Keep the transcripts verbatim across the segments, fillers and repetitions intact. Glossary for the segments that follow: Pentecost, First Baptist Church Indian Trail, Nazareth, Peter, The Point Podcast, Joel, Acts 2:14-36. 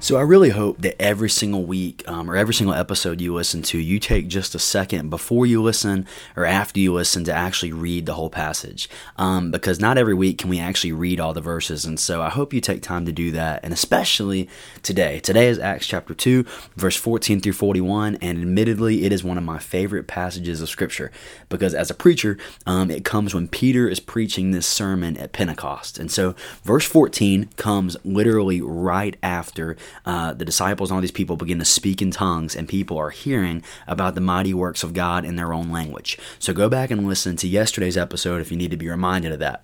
So I really hope that every single week um, or every single episode you listen to, you take just a second before you listen or after you listen to actually read the whole passage um, because not every week can we actually read all the verses. And so I hope you take time to do that, and especially today. Today is Acts chapter two, verse fourteen through forty-one, and admittedly it is one of my favorite passages of Scripture because as a preacher, um, it comes when Peter is preaching this sermon at Pentecost. And so verse fourteen comes literally right after Uh, the disciples and all these people begin to speak in tongues, and people are hearing about the mighty works of God in their own language. So go back and listen to yesterday's episode if you need to be reminded of that.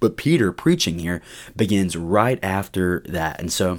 But Peter preaching here begins right after that. And so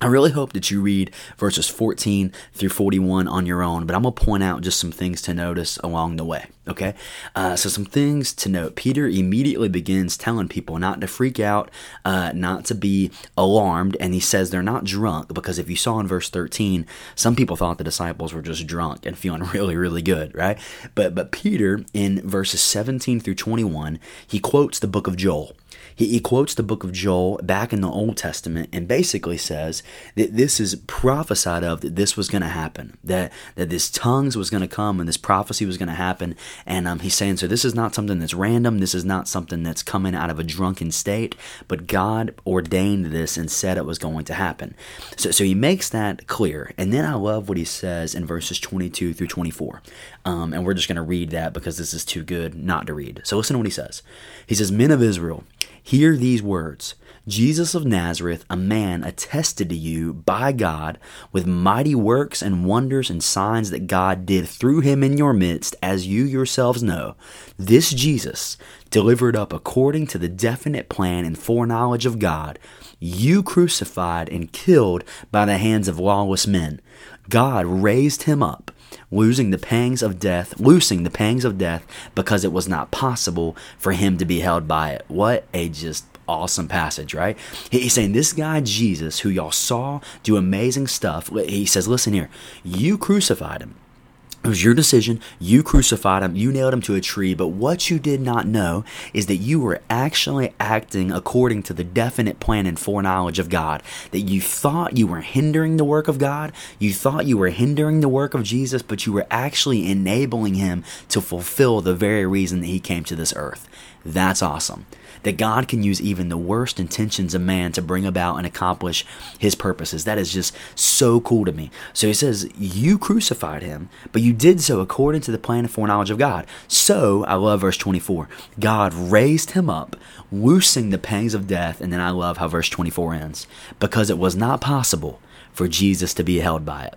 I really hope that you read verses fourteen through forty-one on your own, but I'm going to point out just some things to notice along the way, okay? Uh, so some things to note. Peter immediately begins telling people not to freak out, uh, not to be alarmed, and he says they're not drunk, because if you saw in verse thirteen, some people thought the disciples were just drunk and feeling really, really good, right? But, but Peter, in verses seventeen through twenty-one, he quotes the book of Joel. He, he quotes the book of Joel back in the Old Testament and basically says that this is prophesied of, that this was going to happen, that that this tongues was going to come and this prophecy was going to happen. And um, he's saying, so this is not something that's random. This is not something that's coming out of a drunken state, but God ordained this and said it was going to happen. So, so he makes that clear. And then I love what he says in verses twenty-two through twenty-four. Um, and we're just going to read that because this is too good not to read. So listen to what he says. He says, "Men of Israel, hear these words. Jesus of Nazareth, a man attested to you by God with mighty works and wonders and signs that God did through him in your midst, as you yourselves know. This Jesus, delivered up according to the definite plan and foreknowledge of God, you crucified and killed by the hands of lawless men. God raised him up, losing the pangs of death, loosing the pangs of death, because it was not possible for him to be held by it." What a just awesome passage, right? He's saying this guy Jesus, who y'all saw do amazing stuff, he says, listen here, you crucified him. It was your decision. You crucified him. You nailed him to a tree. But what you did not know is that you were actually acting according to the definite plan and foreknowledge of God, that you thought you were hindering the work of God. You thought you were hindering the work of Jesus, but you were actually enabling him to fulfill the very reason that he came to this earth. That's awesome. That God can use even the worst intentions of man to bring about and accomplish his purposes. That is just so cool to me. So he says, you crucified him, but you did so according to the plan and foreknowledge of God. So, I love verse twenty-four, God raised him up, loosing the pangs of death. And then I love how verse twenty-four ends, because it was not possible for Jesus to be held by it.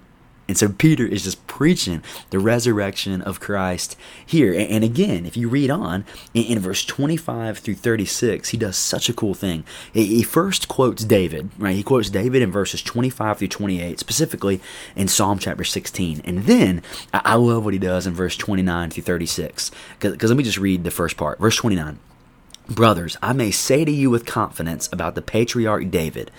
And so Peter is just preaching the resurrection of Christ here. And again, if you read on, in verse twenty-five through thirty-six, he does such a cool thing. He first quotes David, right? He quotes David in verses twenty-five through twenty-eight, specifically in Psalm chapter sixteen. And then I love what he does in verse twenty-nine through thirty-six. Because let me just read the first part. Verse twenty-nine, "Brothers, I may say to you with confidence about the patriarch David,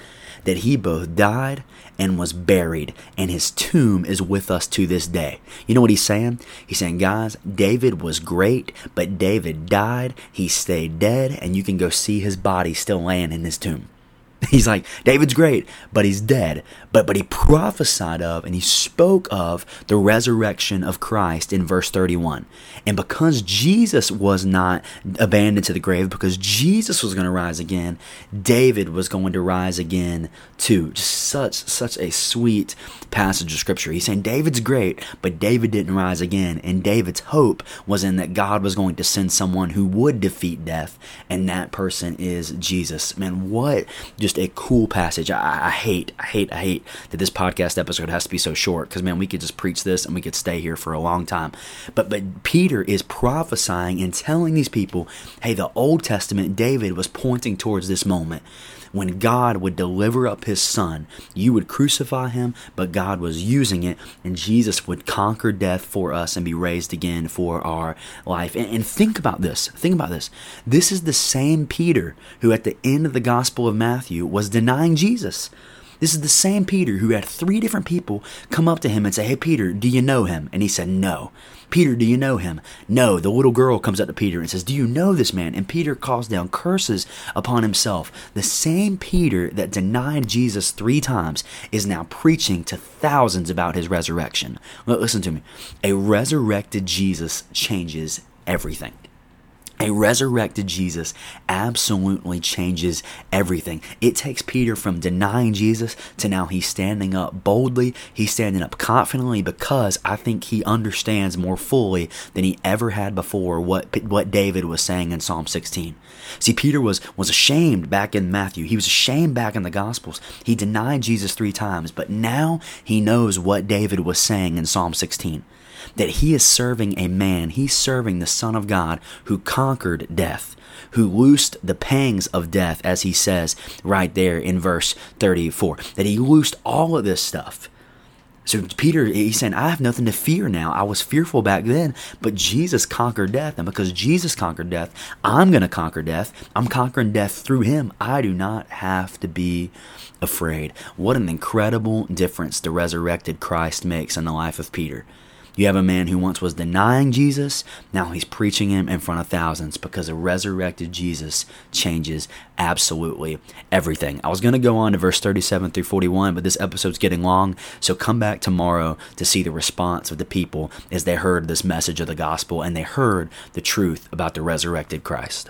that he both died and was buried, and his tomb is with us to this day." You know what he's saying? He's saying, guys, David was great, but David died, he stayed dead, and you can go see his body still laying in his tomb. He's like, David's great, but he's dead. But but he prophesied of and he spoke of the resurrection of Christ in verse thirty-one. And because Jesus was not abandoned to the grave, because Jesus was going to rise again, David was going to rise again too. Just such, such a sweet passage of Scripture. He's saying David's great, but David didn't rise again. And David's hope was in that God was going to send someone who would defeat death. And that person is Jesus. Man, what just a cool passage. I, I hate, I hate, I hate that this podcast episode has to be so short, because man, we could just preach this and we could stay here for a long time. But but Peter is prophesying and telling these people, hey, the Old Testament, David was pointing towards this moment when God would deliver up his son. You would crucify him, but God was using it, and Jesus would conquer death for us and be raised again for our life. And, and think about this. Think about this. This is the same Peter who at the end of the Gospel of Matthew was denying Jesus. This is the same Peter who had three different people come up to him and say, "Hey, Peter, do you know him?" And he said, "No." "Peter, do you know him?" "No." The little girl comes up to Peter and says, "Do you know this man?" And Peter calls down curses upon himself. The same Peter that denied Jesus three times is now preaching to thousands about his resurrection. Listen to me. A resurrected Jesus changes everything. A resurrected Jesus absolutely changes everything. It takes Peter from denying Jesus to now he's standing up boldly. He's standing up confidently because I think he understands more fully than he ever had before what what David was saying in Psalm sixteen. See, Peter was, was ashamed back in Matthew. He was ashamed back in the Gospels. He denied Jesus three times, but now he knows what David was saying in Psalm sixteen. That he is serving a man, he's serving the Son of God who conquered death, who loosed the pangs of death, as he says right there in verse thirty-four, that he loosed all of this stuff. So Peter, he's saying, I have nothing to fear now. I was fearful back then, but Jesus conquered death. And because Jesus conquered death, I'm going to conquer death. I'm conquering death through him. I do not have to be afraid. What an incredible difference the resurrected Christ makes in the life of Peter. You have a man who once was denying Jesus, now he's preaching him in front of thousands because a resurrected Jesus changes absolutely everything. I was going to go on to verse thirty-seven through forty-one, but this episode's getting long, so come back tomorrow to see the response of the people as they heard this message of the gospel and they heard the truth about the resurrected Christ.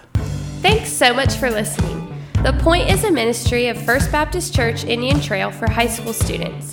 Thanks so much for listening. The Point is a ministry of First Baptist Church Indian Trail for high school students.